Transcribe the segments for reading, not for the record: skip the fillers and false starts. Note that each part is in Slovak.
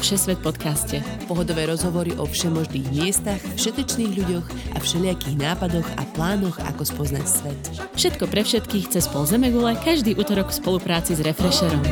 Všesvet podcaste. Pohodové rozhovory o všemožných miestach, všetečných ľuďoch a všelijakých nápadoch a plánoch, ako spoznať svet. Všetko pre všetkých cez pol zemegule, každý útorok v spolupráci s Refresherom.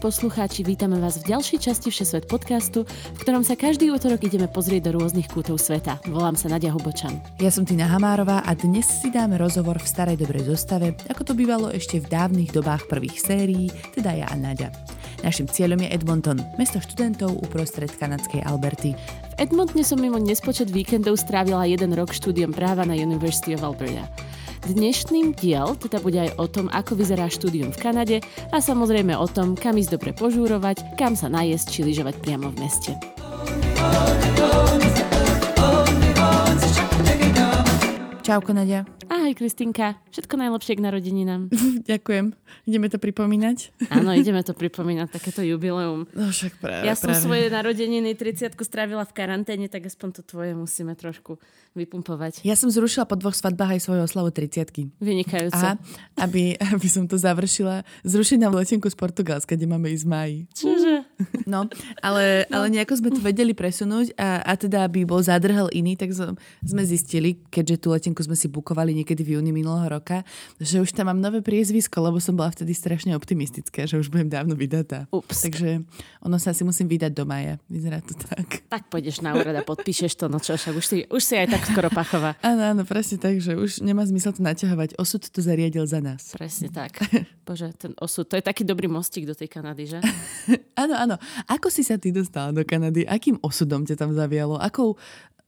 Poslucháči, vítame vás v ďalšej časti Všesvet podcastu, v ktorom sa každý útorok ideme pozrieť do rôznych kútov sveta. Volám sa Naďa Hubočan. Ja som Tina Hamárová a dnes si dáme rozhovor v starej dobrej zostave, ako to bývalo ešte v dávnych dobách prvých sérií, teda ja a Naďa. Našim cieľom je Edmonton, mesto študentov uprostred kanadskej Alberty. V Edmontone som mimo nespočet víkendov strávila jeden rok štúdiom práva na University of Alberta. Dnešným diel teda bude aj o tom, ako vyzerá štúdium v Kanade a samozrejme o tom, kam ísť dobre požúrovať, kam sa najesť či lyžovať priamo v meste. Čauko, Nadia. Ahoj, Kristinka. Všetko najlepšie k narodeninám. Ďakujem. Ideme to pripomínať? Áno, ideme to pripomínať, takéto jubileum. No však práve. Ja som svoje narodeniny 30-ku strávila v karanténe, tak aspoň to tvoje musíme trošku vypumpovať. Ja som zrušila po 2 svadbách aj svoju oslavu 30-ky. Vynikajúce. A aby som to završila, zrušená letenku z Portugalska, kde máme ísť v máji. Čože? No, ale nejako sme to vedeli presunúť a teda aby bol zadrhal iný, tak sme zistili, keďže tú letenku sme si bukovali niekedy v júni minulého roka, že už tam mám nové priezvisko, lebo som bola vtedy strašne optimistická, že už budem dávno vydatá. Ups. Takže ono sa asi musím vydať do mája. Vyzerá to tak. Tak pôjdeš na úrad a podpíšeš to, no čo, však už si aj tak skoro Pachová. Áno, presne tak, že už nemá zmysel to naťahovať. Osud to zariadil za nás. Presne tak. Bože, ten osud, to je taký dobrý mostík do tej Kanady, že? Áno. Ako si sa ty dostala do Kanady? Akým osudom ťa tam zavialo? Akou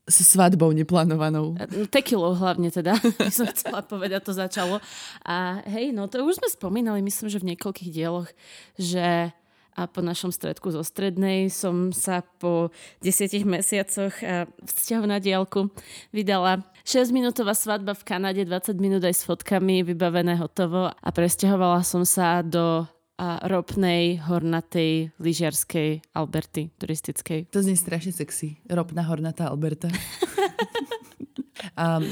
s svadbou neplánovanou. Tekilou hlavne teda, by som chcela povedať, to začalo. A hej, no to už sme spomínali, myslím, že v niekoľkých dieloch, že a po našom stretku zo strednej som sa po 10 mesiacoch vzťahu na diaľku vydala. 6-minútová svadba v Kanade, 20 minút aj s fotkami, vybavené, hotovo. A presťahovala som sa do ropnej, hornatej, lyžiarskej Alberty, turistickej. To znie strašne sexy. Ropná, hornatá Alberta.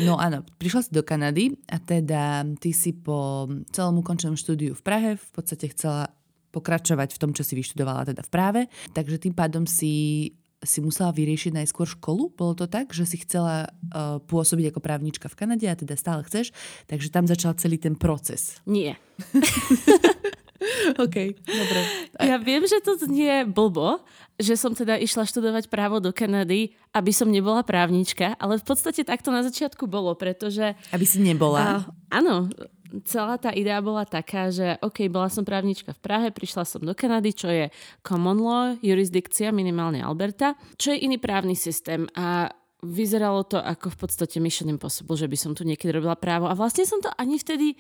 No áno, prišla si do Kanady a teda ty si po celom ukončenom štúdiu v Prahe v podstate chcela pokračovať v tom, čo si vyštudovala teda v práve. Takže tým pádom si musela vyriešiť najskôr školu. Bolo to tak, že si chcela pôsobiť ako právnička v Kanade a teda stále chceš. Takže tam začal celý ten proces. Nie. OK, dobre. Ja viem, že to znie blbo, že som teda išla študovať právo do Kanady, aby som nebola právnička, ale v podstate takto na začiatku bolo, pretože... Aby si nebola. Áno, celá tá idea bola taká, že OK, bola som právnička v Prahe, prišla som do Kanady, čo je common law, jurisdikcia, minimálne Alberta, čo je iný právny systém a vyzeralo to ako v podstate mission impossible, že by som tu niekedy robila právo a vlastne som to ani vtedy...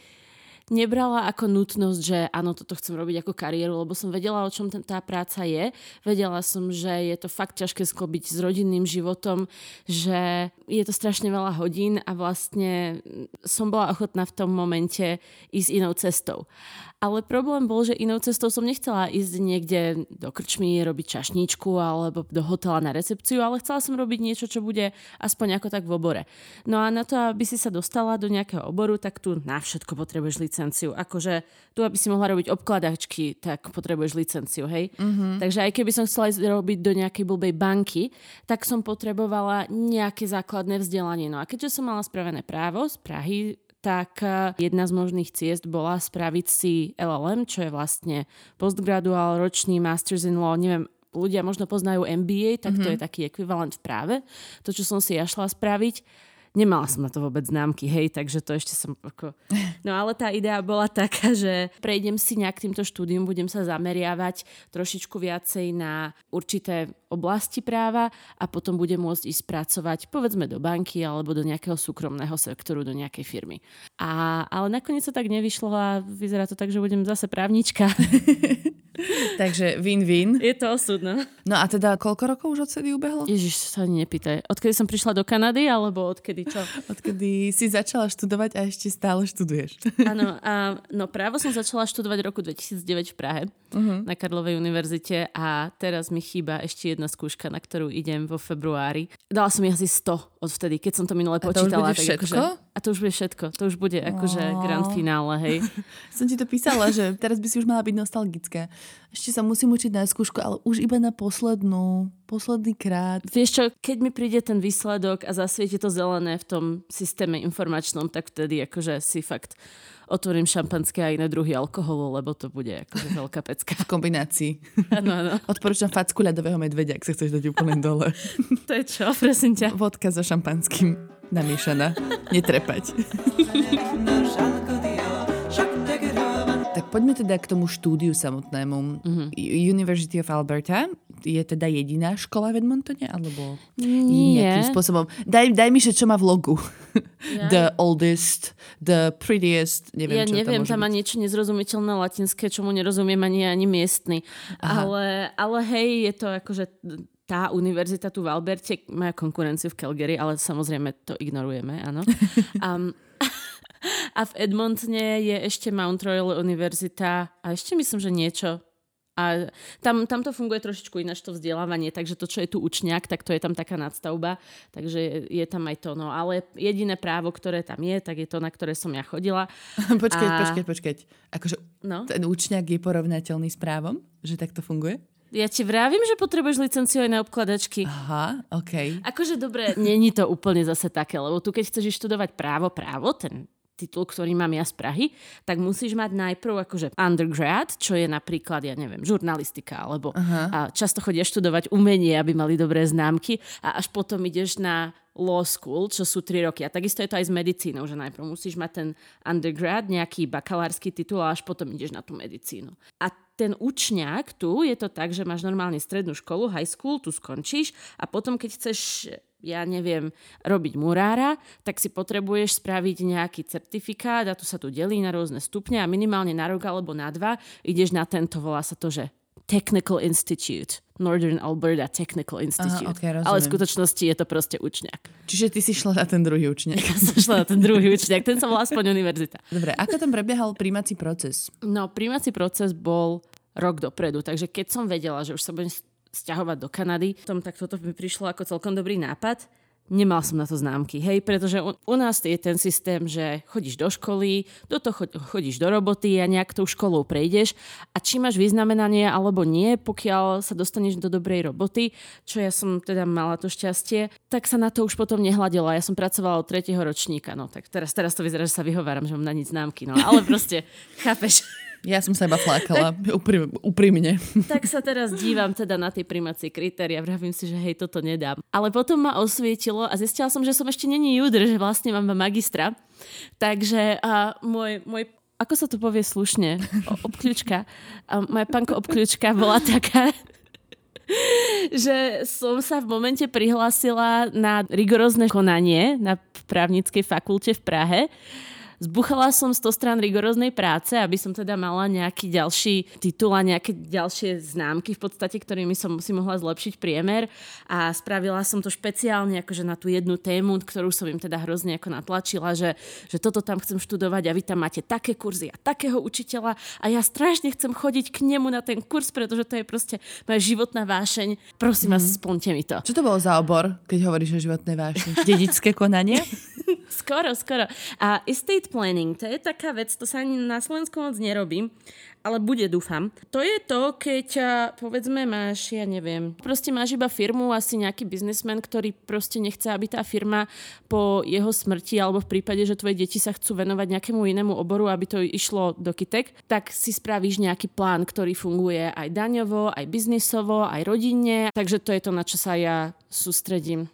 nebrala ako nutnosť, že áno, toto chcem robiť ako kariéru, lebo som vedela, o čom tá práca je. Vedela som, že je to fakt ťažké sklobiť s rodinným životom, že je to strašne veľa hodín a vlastne som bola ochotná v tom momente ísť inou cestou. Ale problém bol, že inou cestou som nechcela ísť niekde do krčmy, robiť čašničku alebo do hotela na recepciu, ale chcela som robiť niečo, čo bude aspoň ako tak v obore. No a na to, aby si sa dostala do nejakého oboru, tak tu na všetko potrebuješ licenciu. Akože tu, aby si mohla robiť obkladačky, tak potrebuješ licenciu, hej? Mm-hmm. Takže aj keby som chcela ísť robiť do nejakej blbej banky, tak som potrebovala nejaké základné vzdelanie. No a keďže som mala spravené právo z Prahy, tak jedna z možných ciest bola spraviť si LLM, čo je vlastne postgraduál, ročný Masters in Law, neviem, ľudia možno poznajú MBA, tak to je taký ekvivalent v práve. To, čo som si ja šla spraviť, nemala som na to vôbec známky, hej, takže to ešte som ako... No ale tá idea bola taká, že prejdem si nejak týmto štúdium, budem sa zameriavať trošičku viacej na určité oblasti práva a potom budem môcť ísť pracovať, povedzme, do banky alebo do nejakého súkromného sektoru, do nejakej firmy. Ale nakoniec sa tak nevyšlo a vyzerá to tak, že budem zase právnička. Takže win-win. Je to osudno. No a teda koľko rokov už odsedy ubehlo? Ježiš, sa nepýtaj. Odkedy som prišla do Kanady, alebo odkedy čo? Odkedy si začala študovať a ešte stále študuješ. Áno, no právo som začala študovať v roku 2009 v Prahe. na Karlovej univerzite a teraz mi chýba ešte jedna skúška, na ktorú idem vo februári. Dala som ich asi 100 od vtedy, keď som to minule počítala. A to už bude všetko? Akože, a to už bude všetko. To už bude akože grand finále, hej. Som ti to písala, že teraz by si už mala byť nostalgická. Ešte sa musím učiť na skúšku, ale už iba na posledný krát. Vieš čo, keď mi príde ten výsledok a zasvieti to zelené v tom systéme informačnom, tak vtedy akože si fakt otvorím šampanské a iné druhy alkoholu, lebo to bude akože veľká pecka. V kombinácii. Áno, áno. Odporúčam facku ľadového medvedia, ak sa chceš dať úplne dole. To je čo, prosím ťa? Vodka so šampanským namiešaná. Netrepať. Poďme teda k tomu štúdiu samotnému. University of Alberta je teda jediná škola v Edmontone? Alebo nejakým spôsobom? Daj mi, že čo má v logu. Ja. The oldest, the prettiest. Neviem, ja čo neviem, tam má niečo nezrozumiteľné latinské, čomu nerozumiem ani miestny. Ale hej, je to akože... Tá univerzita tu v Alberte má konkurenciu v Calgary, ale samozrejme to ignorujeme, áno. A v Edmontone je ešte Mount Royal univerzita a ešte myslím, že niečo. A tam to funguje trošičku ináč to vzdelávanie, takže to, čo je tu učňák, tak to je tam taká nadstavba, takže je tam aj to. No ale jediné právo, ktoré tam je, tak je to, na ktoré som ja chodila. Počkať. Akože ten učňák je porovnateľný s právom? Že tak to funguje? Ja ti vravím, že potrebuješ licenciu aj na obkladačky. Aha, okej. Okay. Akože dobre, není to úplne zase také, lebo tu keď chceš študovať právo, ten titul, ktorý mám ja z Prahy, tak musíš mať najprv akože undergrad, čo je napríklad, ja neviem, žurnalistika, alebo často chodia študovať umenie, aby mali dobré známky a až potom ideš na law school, čo sú 3 roky. A takisto je to aj s medicínou, že najprv musíš mať ten undergrad, nejaký bakalársky titul a až potom ideš na tú medicínu. A ten učňák tu je to tak, že máš normálne strednú školu, high school, tu skončíš a potom, keď chceš, ja neviem, robiť murára, tak si potrebuješ spraviť nejaký certifikát a tu sa tu delí na rôzne stupne a minimálne na rok alebo na 2 ideš na tento, volá sa to, že Technical Institute. Northern Alberta Technical Institute. Aha, okay, ale v skutočnosti je to proste učňák. Čiže ty si šla na ten druhý učňák. Ja som šla na ten druhý učňák, ten sa volá aspoň univerzita. Dobre, ako tam prebiehal prijímací proces? No, prijímací proces bol rok dopredu, takže keď som vedela, že už sa budem sťahovať do Kanady, tak toto mi prišlo ako celkom dobrý nápad. Nemal som na to známky, hej, pretože u nás je ten systém, že chodíš do školy, do toho chodíš do roboty a nejak tou školou prejdeš a či máš vyznamenanie alebo nie, pokiaľ sa dostaneš do dobrej roboty, čo ja som teda mala to šťastie, tak sa na to už potom nehľadila. Ja som pracovala od 3. ročníka, tak teraz to vyzerá, že sa vyhováram, že mám na nič známky, ale proste, chápeš... Ja som sa iba flákala, úprimne. Tak sa teraz dívam teda na tie prijímacie kritéria, vravím si, že hej, toto nedám. Ale potom ma osvietilo a zistila som, že som ešte není judr, že vlastne mám magistra. Takže môj ako sa to povie slušne, obkľučka, moja panko obkľučka bola taká, že som sa v momente prihlásila na rigorózne konanie na právnickej fakulte v Prahe. Zbuchala som 100 strán rigoróznej práce, aby som teda mala nejaký ďalší titul a nejaké ďalšie známky v podstate, ktorými som si mohla zlepšiť priemer a spravila som to špeciálne akože na tú jednu tému, ktorú som im teda hrozne ako natlačila, že toto tam chcem študovať a vy tam máte také kurzy a takého učiteľa a ja strašne chcem chodiť k nemu na ten kurz, pretože to je proste moja životná vášeň. Prosím vás, splňte mi to. Čo to bolo za obor, keď hovoríš o životnej vášni? Dedičské konanie? Skoro. A estate planning, to je taká vec, to sa ani na Slovensku moc nerobí, ale bude, dúfam. To je to, keď povedzme máš, ja neviem, proste máš iba firmu, asi nejaký biznismen, ktorý proste nechce, aby tá firma po jeho smrti, alebo v prípade, že tvoje deti sa chcú venovať nejakému inému oboru, aby to išlo do kytek, tak si spravíš nejaký plán, ktorý funguje aj daňovo, aj biznisovo, aj rodinne. Takže to je to, na čo sa ja sústredím.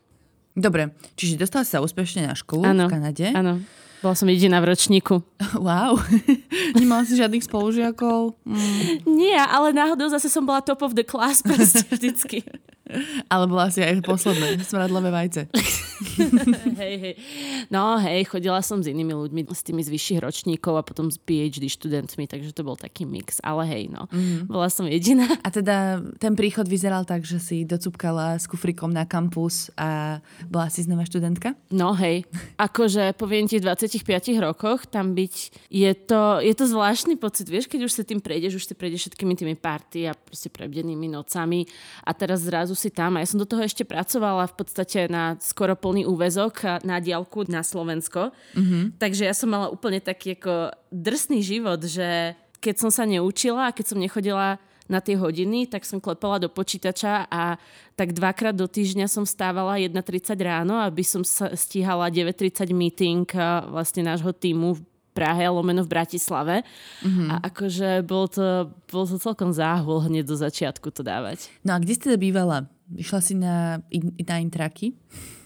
Dobre, čiže dostala sa úspešne na školu v Kanade. Áno. Bola som jediná v ročníku. Wow. Nemala si žiadnych spolužiakov? Nie, ale náhodou zase som bola top of the class proste vždycky. Ale bola si aj posledné smradlové vajce. Hej. No hej, chodila som s inými ľuďmi, s tými z vyšších ročníkov a potom s PhD študentmi, takže to bol taký mix. Ale hej, no. Mm-hmm. Bola som jediná. A teda ten príchod vyzeral tak, že si docupkala s kufrikom na kampus a bola si znova študentka? No hej. Akože poviem ti, v 25 rokoch tam byť, je to zvláštny pocit, vieš, keď už sa tým prejdeš, už si prejdeš všetkými tými party a proste prebdenými nocami a teraz zrazu si tam. A ja som do toho ešte pracovala v podstate na skoro plný úväzok na diaľku na Slovensko. Mm-hmm. Takže ja som mala úplne taký ako drsný život, že keď som sa neučila a keď som nechodila na tie hodiny, tak som klepala do počítača a tak 2-krát do týždňa som vstávala 1:30 ráno, aby som stíhala 9:30 meeting vlastne nášho tímu v Prahe, lomeno v Bratislave. Mm-hmm. A akože bol to celkom záhul hneď do začiatku to dávať. No a kde ste bývala? Išla si na intraky?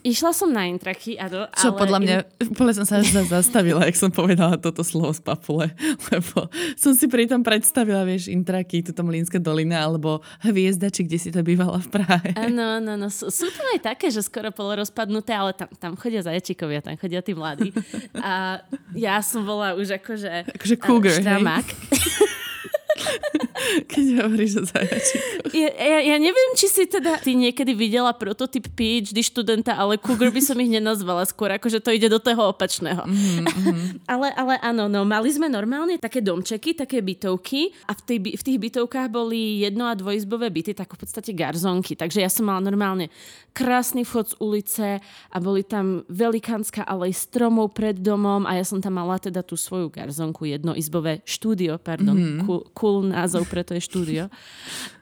Išla som na intraky, áno. Čo, ale podľa mňa som sa až zastavila, jak som povedala toto slovo z papule, lebo som si pritom predstavila, vieš, intraky, tuto Mlínska dolina, alebo Hviezda, či kde si to bývala v Prahe. Áno, áno, sú tam aj také, že skoro polorozpadnuté, ale tam chodia zajačikovia, tam chodia tí mladí. A ja som bola už akože cougar, štramák. Keď hovoríš o zajačíkoch. Ja neviem, či si teda ty niekedy videla prototyp PhD študenta, ale cougar by som ich nenazvala skôr, akože to ide do toho opačného. Mm-hmm. ale áno, no, mali sme normálne také domčeky, také bytovky a v tých bytovkách boli jedno- a dvojizbové byty, tak v podstate garzonky. Takže ja som mala normálne krásny vchod z ulice a boli tam velikánska alej stromov pred domom a ja som tam mala teda tú svoju garzonku, jednoizbové štúdio, pardon, cool názov, preto je štúdio.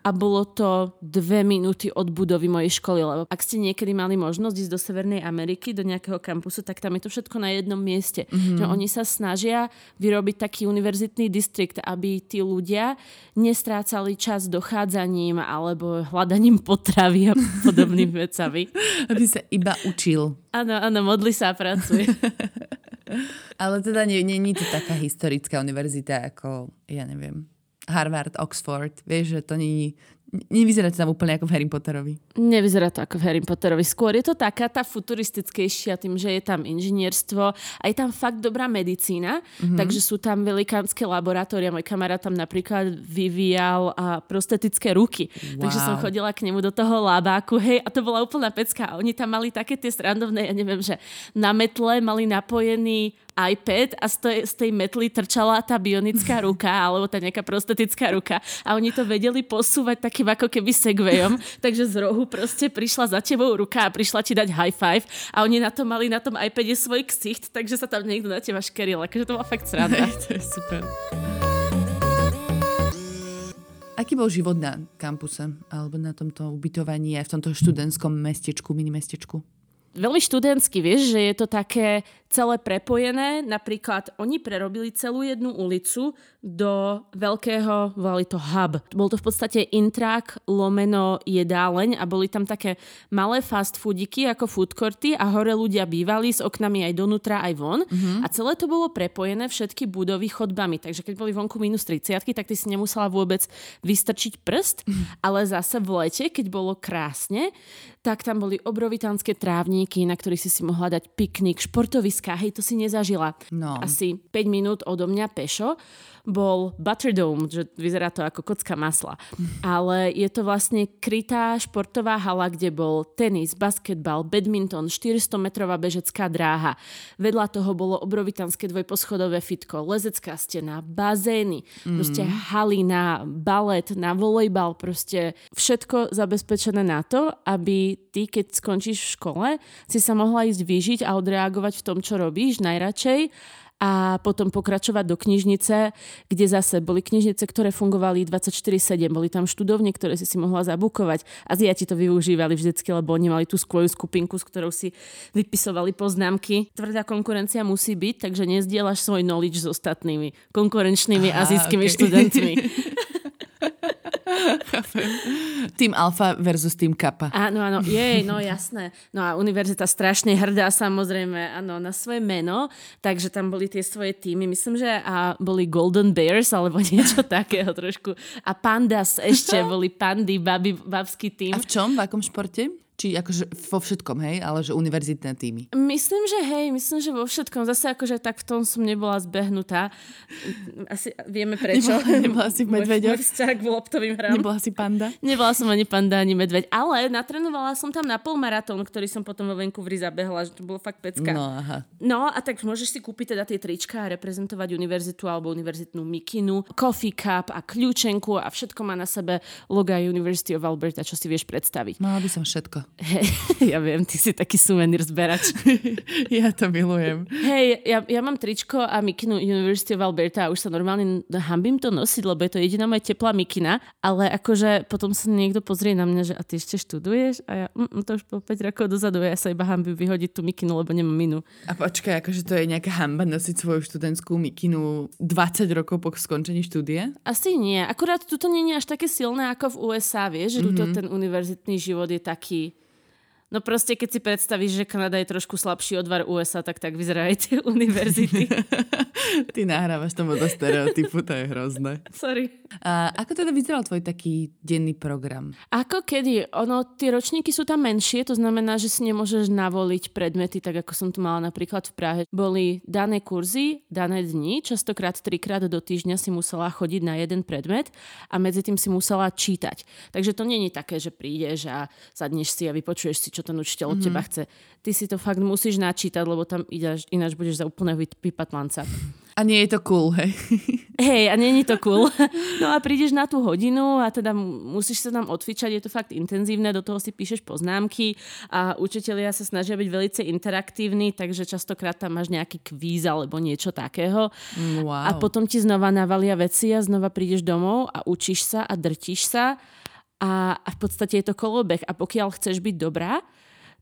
A bolo to 2 minúty od budovy mojej školy, lebo ak ste niekedy mali možnosť ísť do Severnej Ameriky, do nejakého kampusu, tak tam je to všetko na jednom mieste. Mm-hmm. Oni sa snažia vyrobiť taký univerzitný distrikt, aby tí ľudia nestrácali čas dochádzaním alebo hľadaním potravy a podobnými vecami. Aby sa iba učil. Áno, modli sa a pracuje. Ale teda nie je to taká historická univerzita ako, ja neviem, Harvard, Oxford, vieš, že to nie. Nevyzerá to tam úplne ako v Harry Potterovi. Nevyzerá to ako v Harry Potterovi. Skôr je to taká tá futuristickejšia tým, že je tam inžinierstvo a je tam fakt dobrá medicína, takže sú tam velikánske laboratória. Môj kamarát tam napríklad vyvíjal prostetické ruky. Wow. Takže som chodila k nemu do toho labáku, hej, a to bola úplná pecka. Oni tam mali také tie srandovné, ja neviem, že na metle mali napojený iPad a z tej metly trčala tá bionická ruka alebo tá nejaká prostetická ruka a oni to vedeli posúvať takým ako keby segwayom, takže z rohu proste prišla za tebou ruka a prišla ti dať high five a oni na to mali na tom iPade svoj ksicht, takže sa tam niekto na teba škeril, akože to bola fakt sranda. To je super. Aký bol život na kampuse alebo na tomto ubytovaní aj v tomto študentskom mestečku, minimestečku? Veľmi študentský, vieš, že je to také celé prepojené. Napríklad oni prerobili celú jednu ulicu do veľkého, volali to hub. Bol to v podstate intrak, lomeno jedáleň a boli tam také malé fast foodiky ako food courty a hore ľudia bývali s oknami aj donútra, aj von. Mm-hmm. A celé to bolo prepojené všetky budovy chodbami. Takže keď boli vonku -30, tak ty si nemusela vôbec vystrčiť prst. Mm-hmm. Ale zase v lete, keď bolo krásne, tak tam boli obrovitánske trávniky, na ktorých si mohla dať piknik, športoviská, hej, to si nezažila. No. Asi 5 minút odo mňa pešo bol Butterdome, že vyzerá to ako kocka masla. Ale je to vlastne krytá športová hala, kde bol tenis, basketbal, badminton, 400-metrová bežecká dráha. Vedľa toho bolo obrovitánske dvojposchodové fitko, lezecká stena, bazény, proste haly na balet, na volejbal, proste všetko zabezpečené na to, aby ty, keď skončíš v škole, si sa mohla ísť vyžiť a odreagovať v tom, čo robíš, najradšej a potom pokračovať do knižnice, kde zase boli knižnice, ktoré fungovali 24/7, boli tam študovne, ktoré si mohla zabukovať a ziati to využívali vždycky, lebo oni mali tú svoju skupinku, s ktorou si vypisovali poznámky. Tvrdá konkurencia musí byť, takže nezdieľaš svoj knowledge s ostatnými konkurenčnými azijskými študentmi. Tým alfa versus tým kappa. Áno, jej, no jasné. No a univerzita strašne hrdá samozrejme, áno, na svoje meno, takže tam boli tie svoje týmy, myslím, že boli Golden Bears, alebo niečo takého trošku. A Pandas ešte, boli pandy, babský tým. A v čom? V akom športe? Či akože vo všetkom, hej? Ale že univerzitné týmy. Myslím, že hej, myslím, že vo všetkom. Zase akože tak v tom som nebola zbehnutá. Asi vieme prečo. Nebola si medveďa. Môj vzťah k loptovým hrám. Nebola si panda. Nebola som ani panda, ani medveď. Ale natrénovala som tam na polmaratón, ktorý som potom vo Vancouveri zabehla, že to bolo fakt pecka. No, aha. No a tak môžeš si kúpiť teda tie trička a reprezentovať univerzitu alebo univerzitnú mikinu, coffee cup a kľúčenku a všetko má na sebe logo University of Alberta, čo si vieš predstaviť. Mala by som všetko. Hej, ja viem, ty si taký suvenír zberač. Ja to milujem. Hej, ja mám tričko a mikinu University of Alberta a už sa normálne hambím to nosiť, lebo je to jediná moja teplá mikina, ale akože potom sa niekto pozrie na mňa, že a ty ešte študuješ? A ja, to už po 5 rokov dozadu, ja sa iba hambím vyhodiť tú mikinu, lebo nemám inú. A počkaj, akože to je nejaká hamba nosiť svoju študentskú mikinu 20 rokov po skončení štúdia? Asi nie. Akurát tu to nie je až také silné ako v USA, vieš, že tu ten univerzitný život je taký. No proste, keď si predstavíš, že Kanada je trošku slabší odvar USA, tak vyzerajú aj tie univerzity. Ty nahrávaš tomu do stereotypu, to je hrozné. Sorry. A ako teda vyzeral tvoj taký denný program? Ako kedy? Tie ročníky sú tam menšie, to znamená, že si nemôžeš navoliť predmety, tak ako som tu mala napríklad v Prahe. Boli dané kurzy, dané dni, častokrát 3-krát do týždňa si musela chodiť na jeden predmet a medzi tým si musela čítať. Takže to nie je také, že prídeš a sadneš si a vypočuješ si, čo ten učiteľ od teba chce. Ty si to fakt musíš načítať, lebo tam ideš, ináč budeš za úplného vypatlanca. A nie je to cool, hej? Hej, a nie je to cool. No a prídeš na tú hodinu a teda musíš sa tam odfičať, je to fakt intenzívne, do toho si píšeš poznámky a učitelia sa snažia byť veľmi interaktívni, takže častokrát tam máš nejaký kvíz alebo niečo takého. Wow. A potom ti znova navalia veci a znova prídeš domov a učíš sa a drtíš sa. A v podstate je to kolobeh. A pokiaľ chceš byť dobrá,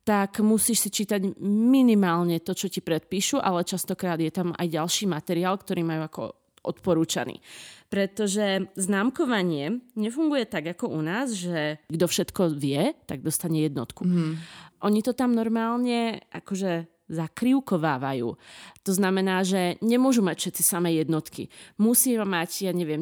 tak musíš si čítať minimálne to, čo ti predpíšu, ale častokrát je tam aj ďalší materiál, ktorý majú ako odporúčaný. Pretože známkovanie nefunguje tak ako u nás, že kto všetko vie, tak dostane jednotku. Oni to tam normálne akože zakrivkovávajú. To znamená, že nemôžu mať všetci samé jednotky. Musí mať, 10%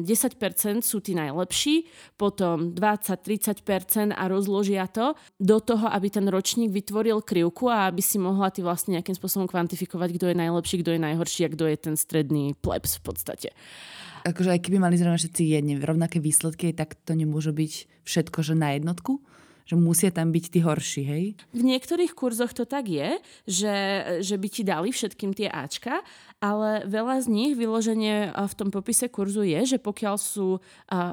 sú tí najlepší, potom 20-30% a rozložia to do toho, aby ten ročník vytvoril krivku a aby si mohla ty vlastne nejakým spôsobom kvantifikovať, kto je najlepší, kto je najhorší a kto je ten stredný plebs v podstate. Akože aj keby mali zrovna všetci rovnaké výsledky, tak to nemôže byť všetko, že na jednotku? Že musia tam byť tí horší, hej? V niektorých kurzoch to tak je, že by ti dali všetkým tie Ačka, ale veľa z nich vyloženie v tom popise kurzu je, že pokiaľ sú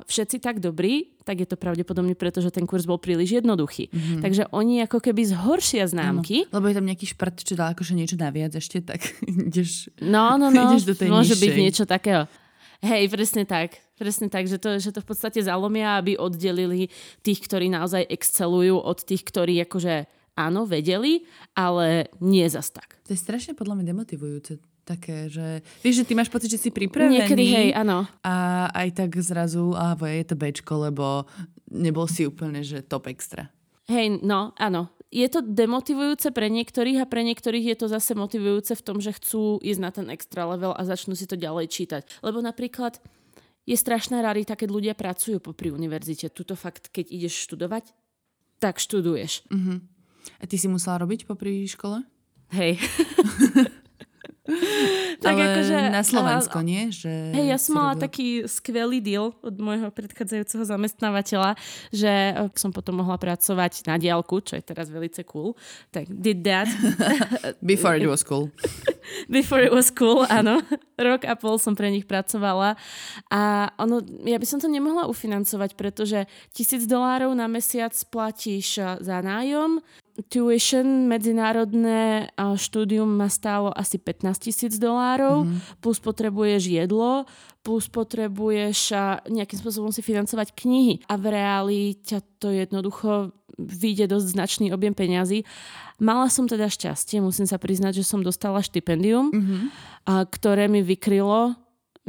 všetci tak dobrí, tak je to pravdepodobne preto, že ten kurz bol príliš jednoduchý. Takže oni ako keby zhoršia známky. Lebo je tam nejaký šprt, čo dal akože niečo naviac ešte, tak ideš, ideš do tej nižšej. Môže byť niečo takého. Hej, presne tak. Presne tak, že to v podstate zalomia, aby oddelili tých, ktorí naozaj excelujú od tých, ktorí akože áno, vedeli, ale nie zas tak. To je strašne podľa mňa demotivujúce také, že vieš, že ty máš pocit, že si pripravený. Niekedy, hej, áno. A aj tak zrazu, je to bečko, lebo nebol si úplne, že top extra. Hej, no, áno. Je to demotivujúce pre niektorých a pre niektorých je to zase motivujúce v tom, že chcú ísť na ten extra level a začnú si to ďalej čítať. Lebo napríklad je strašná rarita, keď ľudia pracujú popri univerzite. Tuto fakt, keď ideš študovať, tak študuješ. Uh-huh. A ty si musela robiť popri škole? Hej. Tak ale akože, na Slovensko, nie? Hej, ja som mala taký skvelý deal od môjho predchádzajúceho zamestnávateľa, že som potom mohla pracovať na diaľku, čo je teraz veľmi cool. Tak did that. Before it was cool. Before it was cool, áno. Rok a pol som pre nich pracovala. A ja by som to nemohla ufinancovať, pretože $1,000 na mesiac platíš za nájom. Tuition medzinárodné štúdium ma stálo asi $15,000, plus potrebuješ jedlo, plus potrebuješ nejakým spôsobom si financovať knihy. A v reáli ťa to jednoducho vyjde dosť značný objem peňazí. Mala som teda šťastie, musím sa priznať, že som dostala štipendium, ktoré mi vykrylo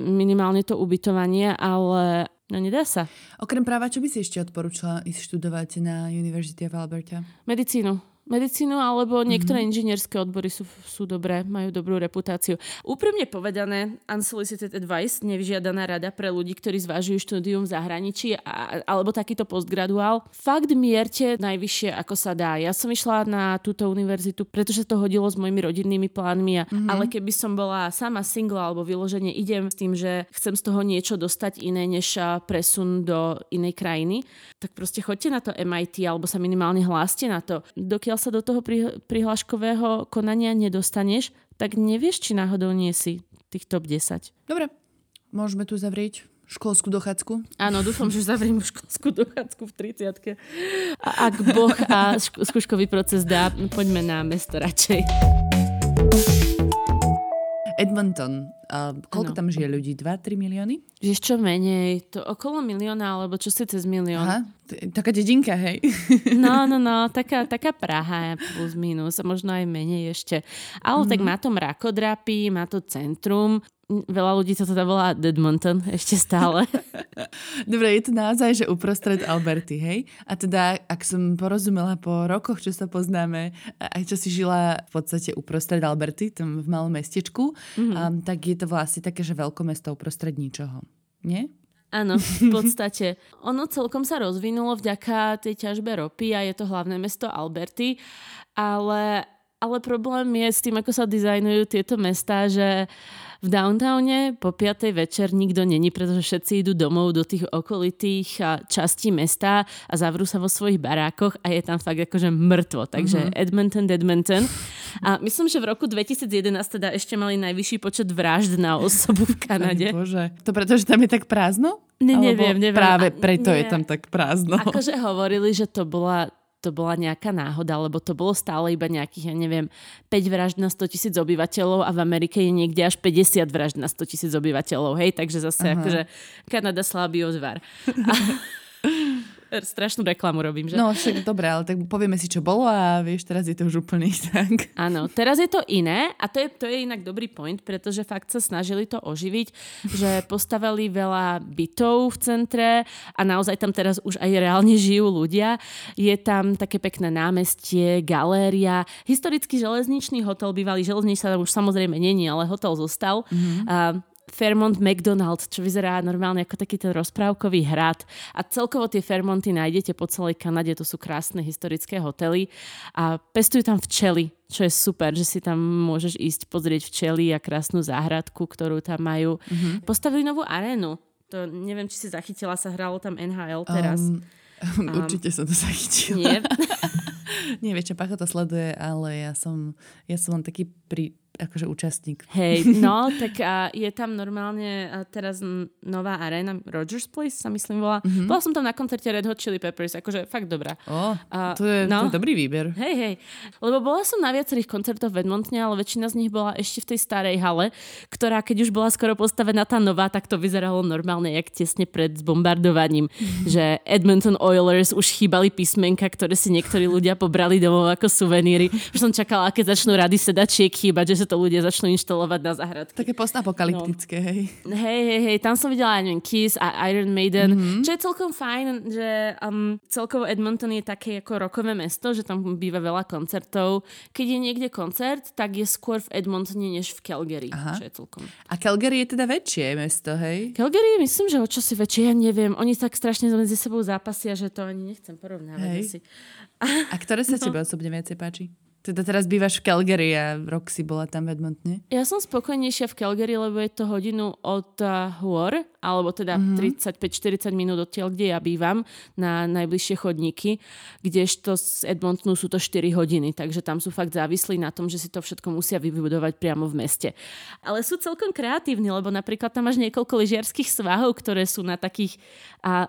minimálne to ubytovanie, ale nedá sa. Okrem práva, čo by si ešte odporúčala ísť študovať na University of Alberta? Medicínu. medicínu alebo niektoré inžinierské odbory sú dobré, majú dobrú reputáciu. Úprimne povedané, unsolicited advice, nevyžiadaná rada pre ľudí, ktorí zvážujú štúdium v zahraničí alebo takýto postgraduál. Fakt mierte najvyššie, ako sa dá. Ja som išla na túto univerzitu, pretože to hodilo s mojimi rodinnými plánmi, ale keby som bola sama single alebo vyloženie idem s tým, že chcem z toho niečo dostať iné než presun do inej krajiny, tak proste choďte na to MIT alebo sa minimálne hláste na to. Dokiaľ sa do toho prihláškového konania nedostaneš, tak nevieš, či náhodou nie si tých top 10. Dobre, môžeme tu zavrieť školskú dochádzku. Áno, dúfam, že zavriem školskú dochádzku v 30-ke. A ak Boh a skúškový proces dá, poďme na mesto radšej. Edmonton. Koľko tam žije ľudí? 2-3 milióny? Vieš čo, menej. To okolo milióna, alebo čo si cez milión. Aha, taká dedinka, hej. No, taká Praha plus minus, a možno aj menej ešte. Ale tak má to mrakodrapy, má to centrum. Veľa ľudí to teda volá Edmonton ešte stále. Dobre, je to naozaj, že uprostred Alberty, hej? A teda, ak som porozumela po rokoch, čo sa poznáme, aj čo si žila v podstate uprostred Alberty, tam v malom mestečku, tak je to vlastne také, že veľké mesto uprostred ničoho, nie? Áno, v podstate. Ono celkom sa rozvinulo vďaka tej ťažbe ropy a je to hlavné mesto Alberty, ale problém je s tým, ako sa dizajnujú tieto mestá, že v downtowne po 5:00 večer nikto není, pretože všetci idú domov do tých okolitých častí mesta a zavrú sa vo svojich barákoch a je tam fakt akože mŕtvo. Takže Edmonton. A myslím, že v roku 2011 teda ešte mali najvyšší počet vražd na osobu v Kanade. Bože, to preto, že tam je tak prázdno? Neviem. Práve preto je tam tak prázdno. Akože hovorili, že to bola nejaká náhoda, lebo to bolo stále iba nejakých, 5 vražd na 100,000 obyvateľov a v Amerike je niekde až 50 vražd na 100,000 obyvateľov, hej, takže zase akože Kanada slabý odvar. Strašnú reklamu robím, že? No, však dobre, ale tak povieme si, čo bolo a vieš, teraz je to už úplne tak. Áno, teraz je to iné a to je inak dobrý point, pretože fakt sa snažili to oživiť, že postavili veľa bytov v centre a naozaj tam teraz už aj reálne žijú ľudia. Je tam také pekné námestie, galéria, historický železničný hotel, bývalý železničný tam už samozrejme není, ale hotel zostal. Fairmont McDonald, čo vyzerá normálne ako taký ten rozprávkový hrad. A celkovo tie Fairmonty nájdete po celej Kanade, to sú krásne historické hotely a pestujú tam včely, čo je super, že si tam môžeš ísť pozrieť včely a krásnu záhradku, ktorú tam majú. Postavili novú arénu. To neviem, či si zachytila, sa hralo tam NHL teraz. Určite som to zachytila. Nie. Nie, vieš, čo Pacho to sleduje, ale ja som len taký akože účastník. Hej, no, tak je tam normálne teraz nová aréna, Rogers Place sa myslím volá. Bola som tam na koncerte Red Hot Chili Peppers, akože fakt dobrá. To je dobrý výber. Hej. Lebo bola som na viacerých koncertoch v Edmontone, ale väčšina z nich bola ešte v tej starej hale, ktorá keď už bola skoro postavená tá nová, tak to vyzeralo normálne, jak tesne pred bombardovaním, že Edmonton Oilers už chýbali písmenka, ktoré si niektorí ľudia pobrali domov ako suveníry. Už som čakala, keď začnú rady sedačiek chýbať, že to ľudia začnú inštalovať na záhradky. Také postapokalyptické, no. Hej. Hej, tam som videla, Kiss a Iron Maiden, čo je celkom fajn, že celkovo Edmonton je také ako rockové mesto, že tam býva veľa koncertov. Keď je niekde koncert, tak je skôr v Edmontone než v Calgary, čo je celkom... A Calgary je teda väčšie mesto, hej? Calgary je, myslím, že o čosi väčšie, ja neviem. Oni tak strašne medzi sebou zápasia, že to ani nechcem porovnávať asi. A ktoré sa tebe osobne viacej páči? Teda teraz bývaš v Calgary a rok si bola tam v Edmontone. Ja som spokojnejšia v Calgary, lebo je to hodinu od hôr, alebo teda 35-40 minút odtiaľ, kde ja bývam, na najbližšie chodníky, kdežto z Edmontonu sú to 4 hodiny, takže tam sú fakt závislí na tom, že si to všetko musia vybudovať priamo v meste. Ale sú celkom kreatívni, lebo napríklad tam máš niekoľko lyžiarskych svahov, ktoré sú na takých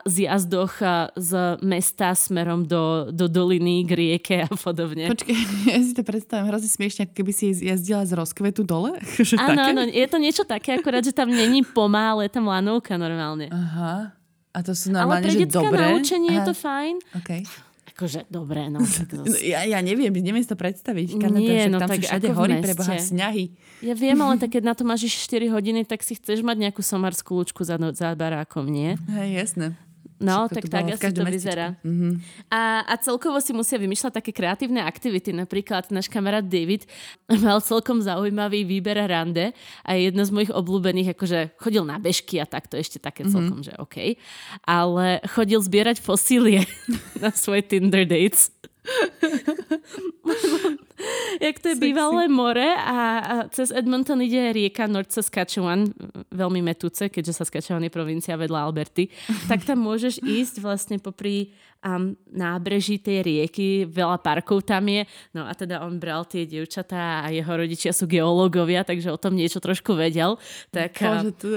zjazdoch z mesta smerom do doliny, k rieke a podobne. Počkej, si to predstavím hrozne smiešne, ako keby si jazdila z rozkvetu dole. Áno, je to niečo také, akorát, že tam není pomále, tam lanovka normálne. Aha, a to sú normálne, že dobré. Ale pre detská naučenie je to fajn. Okay. Akože dobré, no. Ja neviem si to predstaviť. Kanada, nie, no tak ako hory, v meste. Ja viem, ale tak keď na to máš 4 hodiny, tak si chceš mať nejakú somárskú lúčku za barákom, nie? Hej, jasné. No, tak asi to vyzerá. Mm-hmm. A celkovo si musia vymýšľať také kreatívne aktivity. Napríklad náš kamarát David mal celkom zaujímavý výber rande a jedno z mojich obľúbených, akože chodil na bežky a takto ešte také celkom, že okej. Ale chodil zbierať fosílie na svoje Tinder dates. Jak to je bývalé more a cez Edmonton ide rieka North Saskatchewan, veľmi metúce, keďže Saskatchewan je provincia vedľa Alberty, tak tam môžeš ísť vlastne popri nábreží tej rieky, veľa parkov tam je, no a teda on bral tie dievčatá a jeho rodičia sú geológovia, takže o tom niečo trošku vedel, tak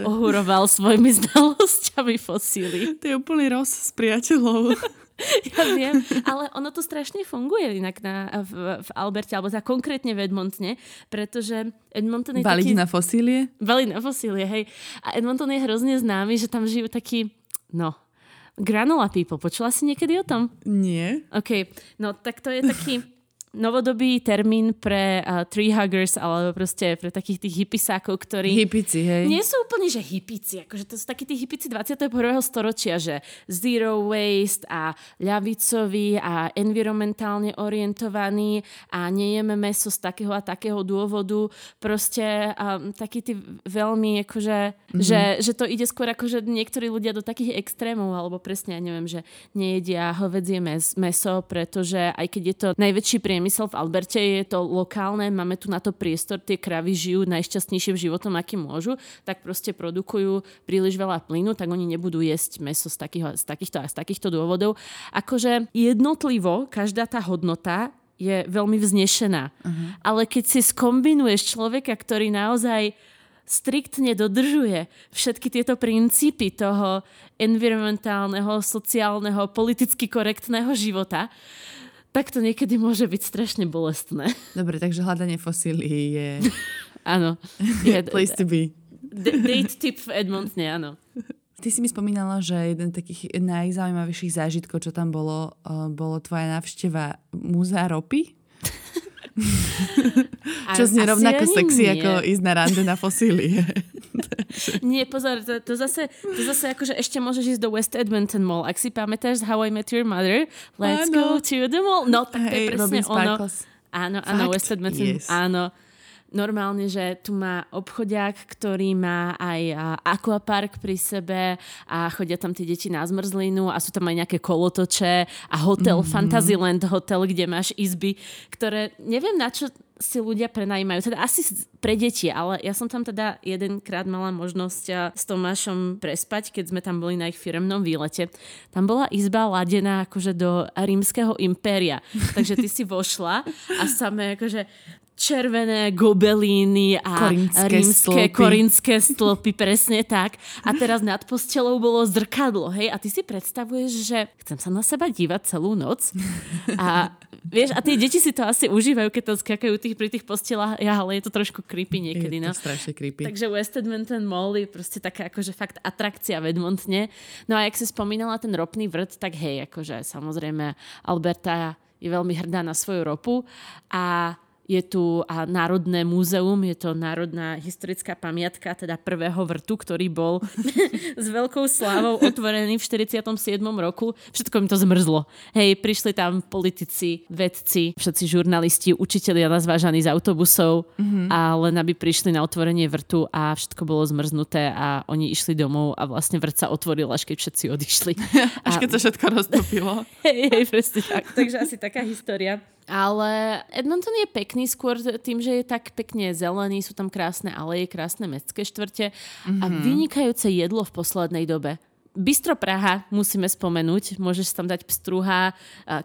ohúroval svojimi znalosťami fosíly. To je úplný roz s priateľov. Ja viem, ale ono to strašne funguje inak v Alberte, alebo za konkrétne v Edmontone, pretože Edmonton je balí taký... Balí na fosílie, hej. A Edmonton je hrozne známy, že tam žijú takí, no, granola people. Počula si niekedy o tom? Nie. OK, no tak to je taký novodobý termín pre tree huggers, alebo proste pre takých tých hippisákov, ktorí... Hippici, hej. Nie sú úplne, že hippici. Akože to sú takí tí hippici 21. storočia, že zero waste a ľavicoví a environmentálne orientovaní a nejeme meso z takého a takého dôvodu. Proste takí tí veľmi, akože, že to ide skôr akože niektorí ľudia do takých extrémov, alebo presne, ja neviem, že nejedia hovädzie meso, pretože aj keď je to najväčší priemysel v Alberte, je to lokálne, máme tu na to priestor, tie kravy žijú najšťastnejším životom, akým môžu, tak proste produkujú príliš veľa plynu, tak oni nebudú jesť mäso z takýchto dôvodov. Akože jednotlivo každá tá hodnota je veľmi vznešená. Uh-huh. Ale keď si skombinuješ človeka, ktorý naozaj striktne dodržuje všetky tieto princípy toho environmentálneho, sociálneho, politicky korektného života, tak to niekedy môže byť strašne bolestné. Dobre, takže hľadanie fosílií je... Áno. Je place to be. Date tip v Edmontone, áno. Ty si mi spomínala, že jeden z takých najzaujímavejších zážitkov, čo tam bolo, bolo tvoja návšteva múzea ropy? Čo znie rovnako sexy, ako ísť na rande na fosílie. Nie, pozor, to zase akože ešte môžeš ísť do West Edmonton Mall. Ak si pamätáš z How I Met Your Mother, let's go to the mall. No, tak to je presne ono. Áno, West Edmonton, yes. Áno. Normálne, že tu má obchodiak, ktorý má aj aquapark pri sebe a chodia tam tie deti na zmrzlinu a sú tam aj nejaké kolotoče a hotel, Fantasyland hotel, kde máš izby, ktoré neviem na čo si ľudia prenajímajú. Teda asi pre deti, ale ja som tam teda jedenkrát mala možnosť s Tomášom prespať, keď sme tam boli na ich firemnom výlete. Tam bola izba ladená akože do rímskeho impéria. Takže ty si vošla a samé akože červené gobelíny a korínske stĺpy, presne tak. A teraz nad postelou bolo zrkadlo, hej? A ty si predstavuješ, že chcem sa na seba dívať celú noc. A vieš, a tie deti si to asi užívajú, keď to skákajú pri tých postelách. Ja, ale je to trošku creepy niekedy. Je to strašne creepy. Takže West Edmonton Mall je proste taká akože fakt atrakcia v Edmontone. No a jak si spomínala ten ropný vrt, tak hej, akože samozrejme Alberta je veľmi hrdá na svoju ropu a je tu Národné múzeum, je to národná historická pamiatka teda prvého vrtu, ktorý bol s veľkou slávou otvorený v 47. roku. Všetko mi to zmrzlo. Hej, prišli tam politici, vedci, všetci žurnalisti, učitelia nazvážaní z autobusov, a len aby prišli na otvorenie vrtu a všetko bolo zmrznuté a oni išli domov a vlastne vrt sa otvoril, až keď všetci odišli. Až keď sa všetko roztopilo. Hej, presne tak. Takže asi taká história. Ale Edmonton je pekný skôr tým, že je tak pekne zelený, sú tam krásne aleje, krásne mestské štvrte a vynikajúce jedlo v poslednej dobe. Bistro Praha musíme spomenúť, môžeš tam dať pstruha,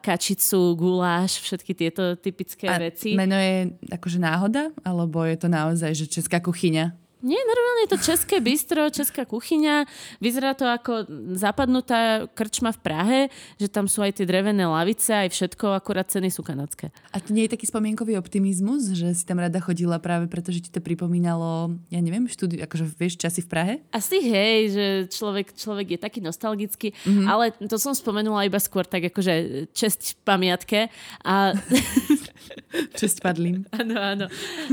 kačicu, guláš, všetky tieto typické veci. Meno je akože náhoda, alebo je to naozaj že česká kuchyňa? Nie, normálne je to české bistro, česká kuchyňa. Vyzerá to ako zapadnutá krčma v Prahe, že tam sú aj tie drevené lavice, aj všetko, akurát ceny sú kanadské. A to nie je taký spomienkový optimizmus, že si tam rada chodila práve preto, že ti to pripomínalo, ja neviem, štúdiu, akože vieš, časy v Prahe? Asi hej, že človek je taký nostalgický, ale to som spomenula iba skôr tak akože česť pamiatke a... Čo spadlím. Áno, áno.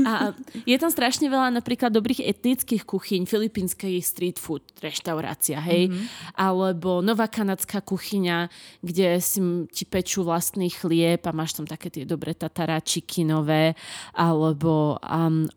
A je tam strašne veľa napríklad dobrých etnických kuchyň, filipínskej street food reštaurácia, hej? Mm-hmm. Alebo nová kanadská kuchyňa, kde ti pečú vlastný chlieb a máš tam také tie dobré tataráčiky nové, alebo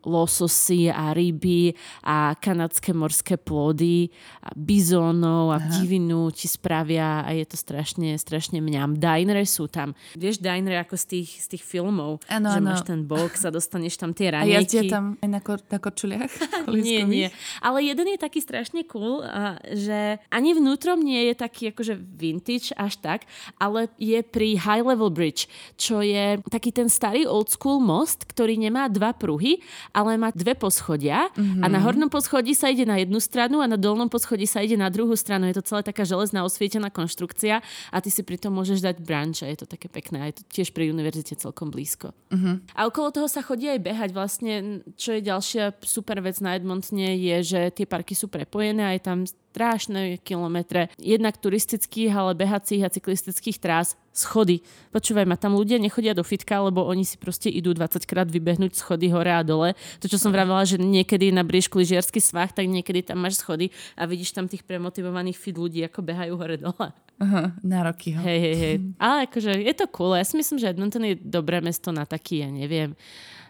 lososy a ryby a kanadské morské plody a bizónov a divinu ti spravia a je to strašne, strašne mňam. Dinery sú tam. Vieš, dinery ako z tých filmov. Ano, že máš ten box a dostaneš tam tie raňajky. A jazdia tam aj na korčuliach? Nie, nie. Ale jeden je taký strašne cool, že ani vnútrom nie je taký akože vintage až tak, ale je pri High Level Bridge, čo je taký ten starý old school most, ktorý nemá dva pruhy, ale má dve poschodia a na hornom poschodí sa ide na jednu stranu a na dolnom poschodí sa ide na druhú stranu. Je to celé taká železná osvietená konštrukcia a ty si pritom môžeš dať brunch a je to také pekné. Je to tiež pri univerzite celkom blízko. Uh-huh. A okolo toho sa chodí aj behať vlastne, čo je ďalšia super vec na Edmontone je, že tie parky sú prepojené a je tam strašné kilometre jednak turistických, ale behacích a cyklistických trás, schody. Počúvaj ma, tam ľudia nechodia do fitka, lebo oni si proste idú 20-krát vybehnúť schody hore a dole. To, čo som vravela, že niekedy na briežku lyžiarsky svah, tak niekedy tam máš schody a vidíš tam tých premotivovaných fit ľudí, ako behajú hore dole. Aha, nároky. Hej. Ale akože je to cool. Ja si myslím, že Edmonton je dobré mesto na taký, ja neviem,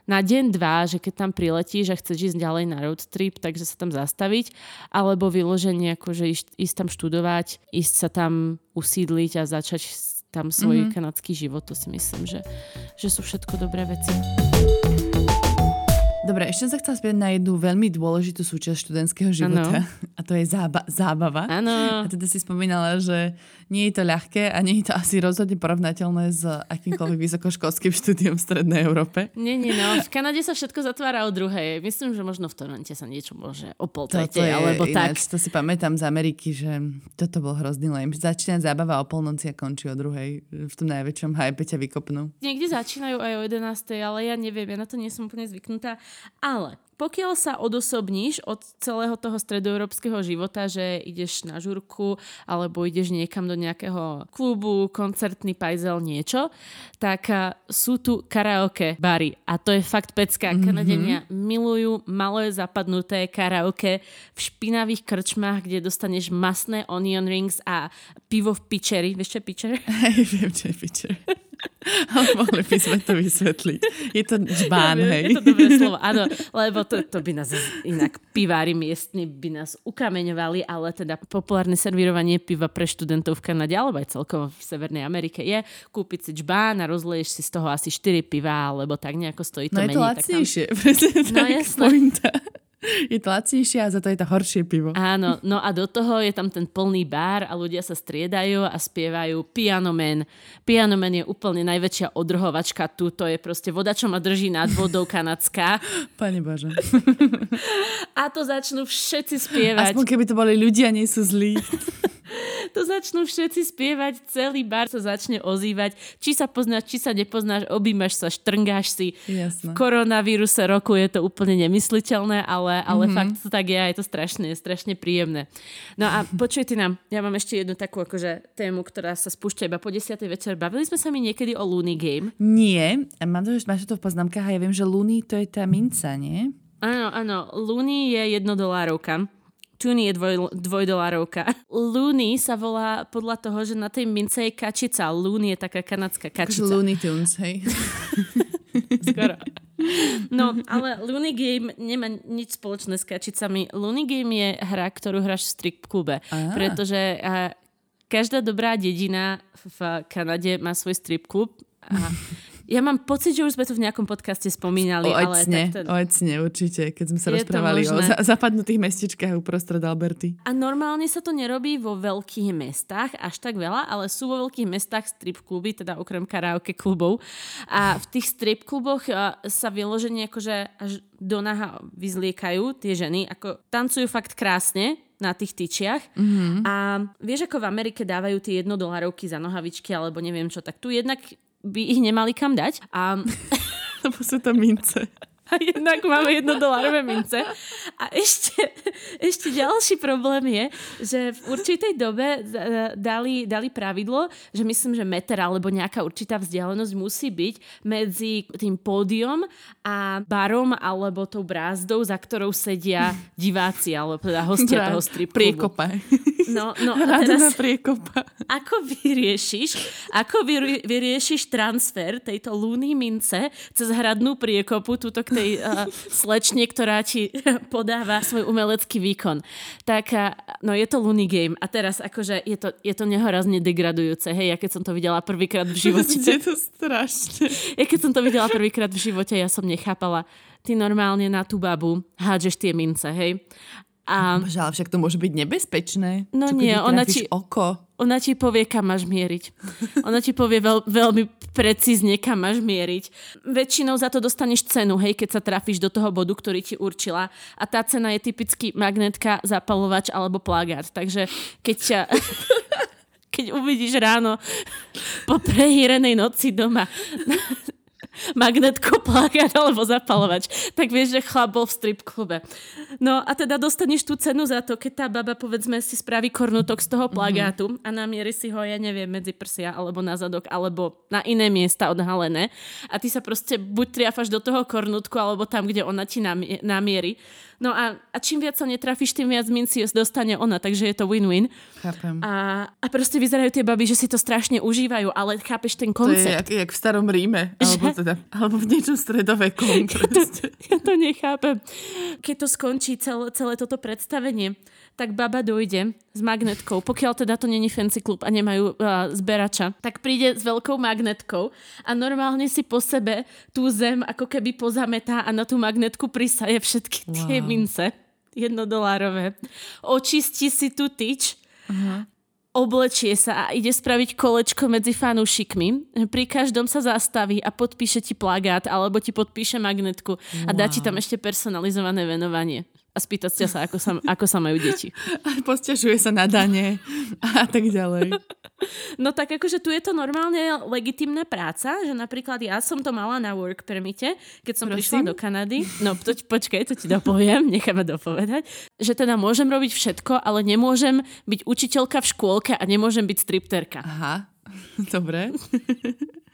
na deň, dva, že keď tam priletíš a chceš ísť ďalej na road trip, takže sa tam zastaviť, alebo vyloženie akože ísť tam študovať, ísť sa tam usídliť a začať tam svoj kanadský život. To si myslím, že sú všetko dobré veci. Dobre, ešte sa chcem spýtať na jednu veľmi dôležitú súčasť študentského života. Ano. A to je zábava. Ano. A teda si spomínala, že nie je to ľahké a nie je to asi rozhodne porovnateľné s akýmkoľvek vysokoškolským štúdiom v Strednej Európe. Nie, no. V Kanade sa všetko zatvára o druhej. Myslím, že možno v Toronte sa niečo môže o pol tretej, alebo ináč, tak. To si pamätám z Ameriky, že toto bol hrozný lame. Začína zábava o polnoci a končí o druhej. V tom najväčšom hype ťa vykopnú. Niekde začínajú aj o 11:00, ale ja neviem, ja na to nie som úplne zvyknutá. Ale pokiaľ sa odosobníš od celého toho stredoeurópskeho života, že ideš na žurku alebo ideš niekam do nejakého klubu, koncertný pajzel, niečo, tak sú tu karaoke bary. A to je fakt pecka. Kanadenia milujú malé zapadnuté karaoke v špinavých krčmách, kde dostaneš masné onion rings a pivo v pitcheri. Vieš, čo je pitcher? Viem, čo je pitcher. Ale mohli by sme to vysvetliť. Je to džbán, hej. Je to dobré slovo, áno, lebo to by nás inak pivári miestni by nás ukameňovali, ale teda populárne servírovanie piva pre študentov v Kanade, alebo aj celkovo v Severnej Amerike je kúpiť si džbán a rozleješ si z toho asi 4 piva, alebo tak nejako stojí to menej. No je to lacnejšie, no jasné. Je to lacnejšie a za to je to horšie pivo. Áno, no a do toho je tam ten plný bar a ľudia sa striedajú a spievajú Piano Man. Piano Man je úplne najväčšia odrhovačka tu, to je proste voda, čo ma drží nad vodou kanadská. Pane Bože. A to začnú všetci spievať. Aspoň keby to boli ľudia, nie sú zlí. To začnú všetci spievať, celý bar sa začne ozývať. Či sa poznáš, či sa nepoznáš, objímaš sa, štrngáš si. Jasne. V koronavíruse roku je to úplne nemysliteľné, ale fakt to tak je a je to strašne, strašne príjemné. No a počujte nám, ja mám ešte jednu takú akože tému, ktorá sa spúšťa iba po 10. večer. Bavili sme sa mi niekedy o Loonie game? Nie, máš to v poznámkach a ja viem, že Loonie to je tá minca, nie? Áno, Loonie je $1. Toonie je $2. Loonie sa volá podľa toho, že na tej mince je kačica. Loonie je taká kanadská kačica. Takže Loonie Tunes, hej? Skoro. No, ale Loonie game nemá nič spoločné s kačicami. Loonie game je hra, ktorú hráš v strip klube. Pretože každá dobrá dedina v Kanade má svoj strip klub. Ja mám pocit, že už sme to v nejakom podcaste spomínali. Ocne, určite, keď sme sa rozprávali o zapadnutých mestečkách uprostred Alberty. A normálne sa to nerobí vo veľkých mestách, až tak veľa, ale sú vo veľkých mestách strip kluby, teda okrem karaoke klubov. A v tých strip kluboch sa vyloženie akože až do naha vyzliekajú tie ženy, ako tancujú fakt krásne na tých tyčiach. A vieš, ako v Amerike dávajú tie $1 za nohavičky, alebo neviem čo, tak tu jednak by ich nemali kam dať. Lebo sú to mince. A jednak máme $1 mince. A ešte ďalší problém je, že v určitej dobe dali pravidlo, že myslím, že meter alebo nejaká určitá vzdialenosť musí byť medzi tým pódium a barom alebo tou brázdou, za ktorou sedia diváci alebo teda hostia toho stripklubu. Priekopa. No, teraz, ako vyriešiš transfer tejto Loonie mince cez hradnú priekopu túto k tej slečne, ktorá ti podáva svoj umelecký výkon. Tak, je to Loonie game. A teraz, akože, je to nehorazne degradujúce. Hej, ja keď som to videla prvýkrát v živote... Je to strašne. Ja keď som to videla prvýkrát v živote, ja som nechápala. Ty normálne na tú babu hádžeš tie mince, hej? A... Bože, ale však to môže byť nebezpečné. No čo, nie, ona ti povie, kam máš mieriť. Ona ti povie veľmi precízne, kam máš mieriť. Väčšinou za to dostaneš cenu, hej, keď sa trafíš do toho bodu, ktorý ti určila. A tá cena je typicky magnetka, zapalovač alebo plagát. Takže keď uvidíš ráno po prehýrenej noci doma... magnetko, plakát alebo zapalovač. Tak vieš, že chlap bol v strip klube. No a teda dostaneš tú cenu za to, keď tá baba, povedzme, si spraví kornutok z toho plagátu a namieri si ho, ja neviem, medzi prsia alebo na zadok, alebo na iné miesta odhalené. A ty sa proste buď triafaš do toho kornutku, alebo tam, kde ona ti namieri. No a čím viac sa netrafíš, tým viac minci dostane ona, takže je to win-win. Chápem. A proste vyzerajú tie baby, že si to strašne užívajú, ale chápeš ten koncept. To je jak v starom Ríme, alebo v niečom stredovekom. Ja to nechápem. Keď to skončí celé toto predstavenie, tak baba dojde s magnetkou, pokiaľ teda to není fancy klub a nemajú zberača, tak príde s veľkou magnetkou a normálne si po sebe tú zem ako keby pozametá a na tú magnetku prisaje všetky tie mince, $1. Očistí si tú tyč, oblečie sa a ide spraviť kolečko medzi fanúšikmi. Pri každom sa zastaví a podpíše ti plagát alebo ti podpíše magnetku a dá ti tam ešte personalizované venovanie. A spýtať sa, ako sa majú deti. A posťažuje sa na dane a tak ďalej. No tak akože tu je to normálne legitímna práca, že napríklad ja som to mala na work permite, keď som prišla do Kanady. No počkaj, to ti dopoviem, necháme dopovedať. Že teda môžem robiť všetko, ale nemôžem byť učiteľka v škôlke a nemôžem byť stripterka. Aha, dobre.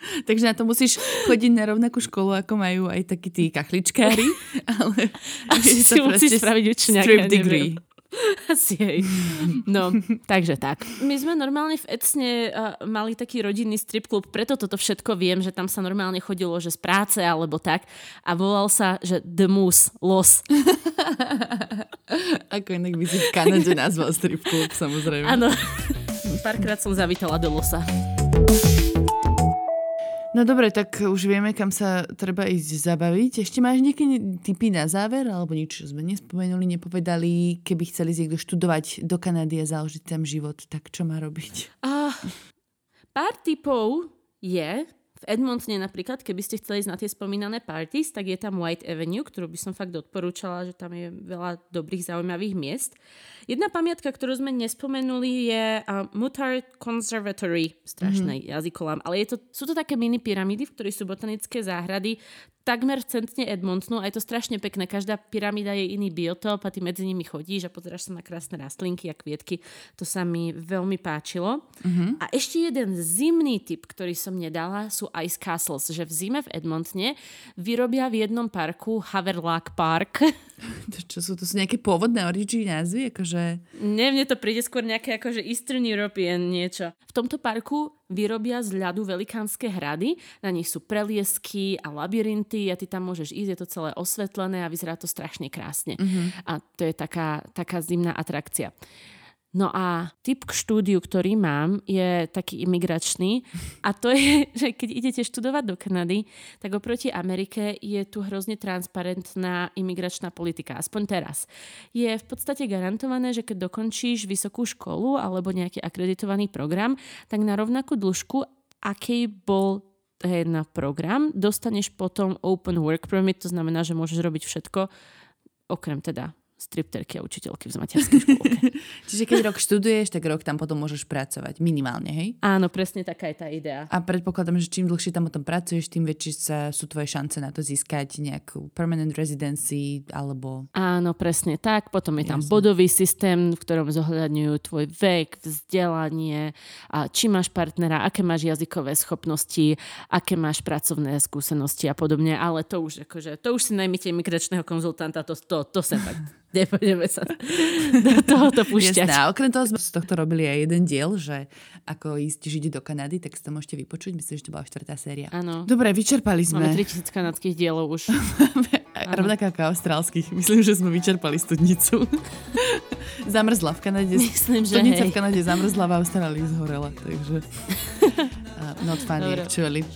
Takže na to musíš chodiť na rovnakú školu, ako majú aj takí tí kachličkári. Ale asi si musíš spraviť učňaka. Strip degree. Asi hej. No, takže tak. My sme normálne v Ecne mali taký rodinný strip klub, preto toto všetko viem, že tam sa normálne chodilo, že z práce alebo tak. A volal sa, že The Moose, Los. Ako inak by si v Kanade nazval strip klub, samozrejme. Áno. Párkrát som zavítala do Losa. No dobre, tak už vieme, kam sa treba ísť zabaviť. Ešte máš nejaké tipy na záver? Alebo nič, čo sme nespomenuli, nepovedali? Keby chceli niekto študovať do Kanady a založiť tam život, tak čo má robiť? Pár tipov je... V Edmontone napríklad, keby ste chceli ísť na tie spomínané parties, tak je tam White Avenue, ktorú by som fakt odporúčala, že tam je veľa dobrých, zaujímavých miest. Jedna pamiatka, ktorú sme nespomenuli, je Mutar Conservatory. Strašné jazykolám, ale sú to také mini pyramidy, v ktorých sú botanické záhrady, takmer v centre Edmontonu a je to strašne pekné. Každá pyramída je iný biotop a ty medzi nimi chodíš a pozeráš sa na krásne rastlinky a kvietky. To sa mi veľmi páčilo. A ešte jeden zimný tip, ktorý som nedala, sú Ice Castles, že v zime v Edmontone vyrobia v jednom parku Haverlock Park. To sú nejaké pôvodné origin názvy? Nie, mne to príde skôr nejaké Eastern European niečo. V tomto parku vyrobia z ľadu velikánske hrady, na nich sú preliesky a labyrinty a ty tam môžeš ísť, je to celé osvetlené a vyzerá to strašne krásne. A to je taká zimná atrakcia. No a tip k štúdiu, ktorý mám, je taký imigračný a to je, že keď idete študovať do Kanady, tak oproti Amerike je tu hrozne transparentná imigračná politika, aspoň teraz. Je v podstate garantované, že keď dokončíš vysokú školu alebo nejaký akreditovaný program, tak na rovnakú dĺžku, aký bol na program, dostaneš potom open work permit, to znamená, že môžeš robiť všetko, okrem teda stripterky a učiteľky v materskej škôlke. Čiže keď rok študuješ, tak rok tam potom môžeš pracovať. Minimálne, hej? Áno, presne taká je tá idea. A predpokladám, že čím dlhšie tam potom pracuješ, tým väčšie sú tvoje šance na to získať nejakú permanent residency alebo... Áno, presne tak. Potom je tam bodový systém, v ktorom zohľadňujú tvoj vek, vzdelanie, a či máš partnera, aké máš jazykové schopnosti, aké máš pracovné skúsenosti a podobne. Ale to už akože, to už si najmite imigračného konzultanta, to sem fakt nebudeme sa do tohoto púšťať. Jasná, okrem toho sme z tohto robili aj jeden diel, že ako ísť žiť do Kanady, tak si to môžete vypočuť. Myslím, že to bola 4. séria. Áno. Dobre, vyčerpali sme. Máme 3000 kanadských dielov už. Rovnako ako austrálskych. Myslím, že sme vyčerpali studnicu. Zamrzla v Kanade. Myslím, že studnica v Kanade zamrzla, v Austrálii zhorela. Takže not funny actually.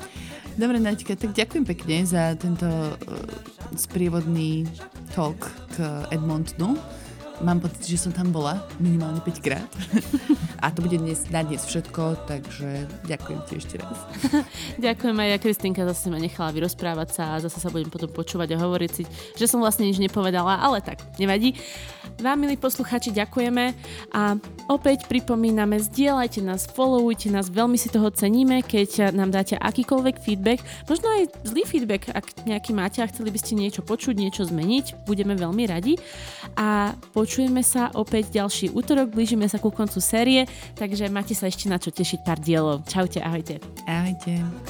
Dobre, Naďka, tak ďakujem pekne za tento sprievodný talk k Edmontonu. Mám pocit, že som tam bola minimálne 5-krát. A to bude na dnes všetko, takže ďakujem ti ešte raz. Ďakujem aj ja, Kristínka, zase ma nechala vyrozprávať sa a zase sa budem potom počúvať a hovoriť si, že som vlastne nič nepovedala, ale tak, nevadí. Vám, milí poslucháči, ďakujeme a opäť pripomíname, zdieľajte nás, followujte nás, veľmi si toho ceníme, keď nám dáte akýkoľvek feedback, možno aj zlý feedback, ak nejaký máte a chceli by ste niečo počuť, niečo zmeniť, budeme veľmi radi a počujeme sa opäť ďalší útorok, blížime sa ku koncu série, takže máte sa ešte na čo tešiť pár dielov. Čaute, ahojte. Ahojte.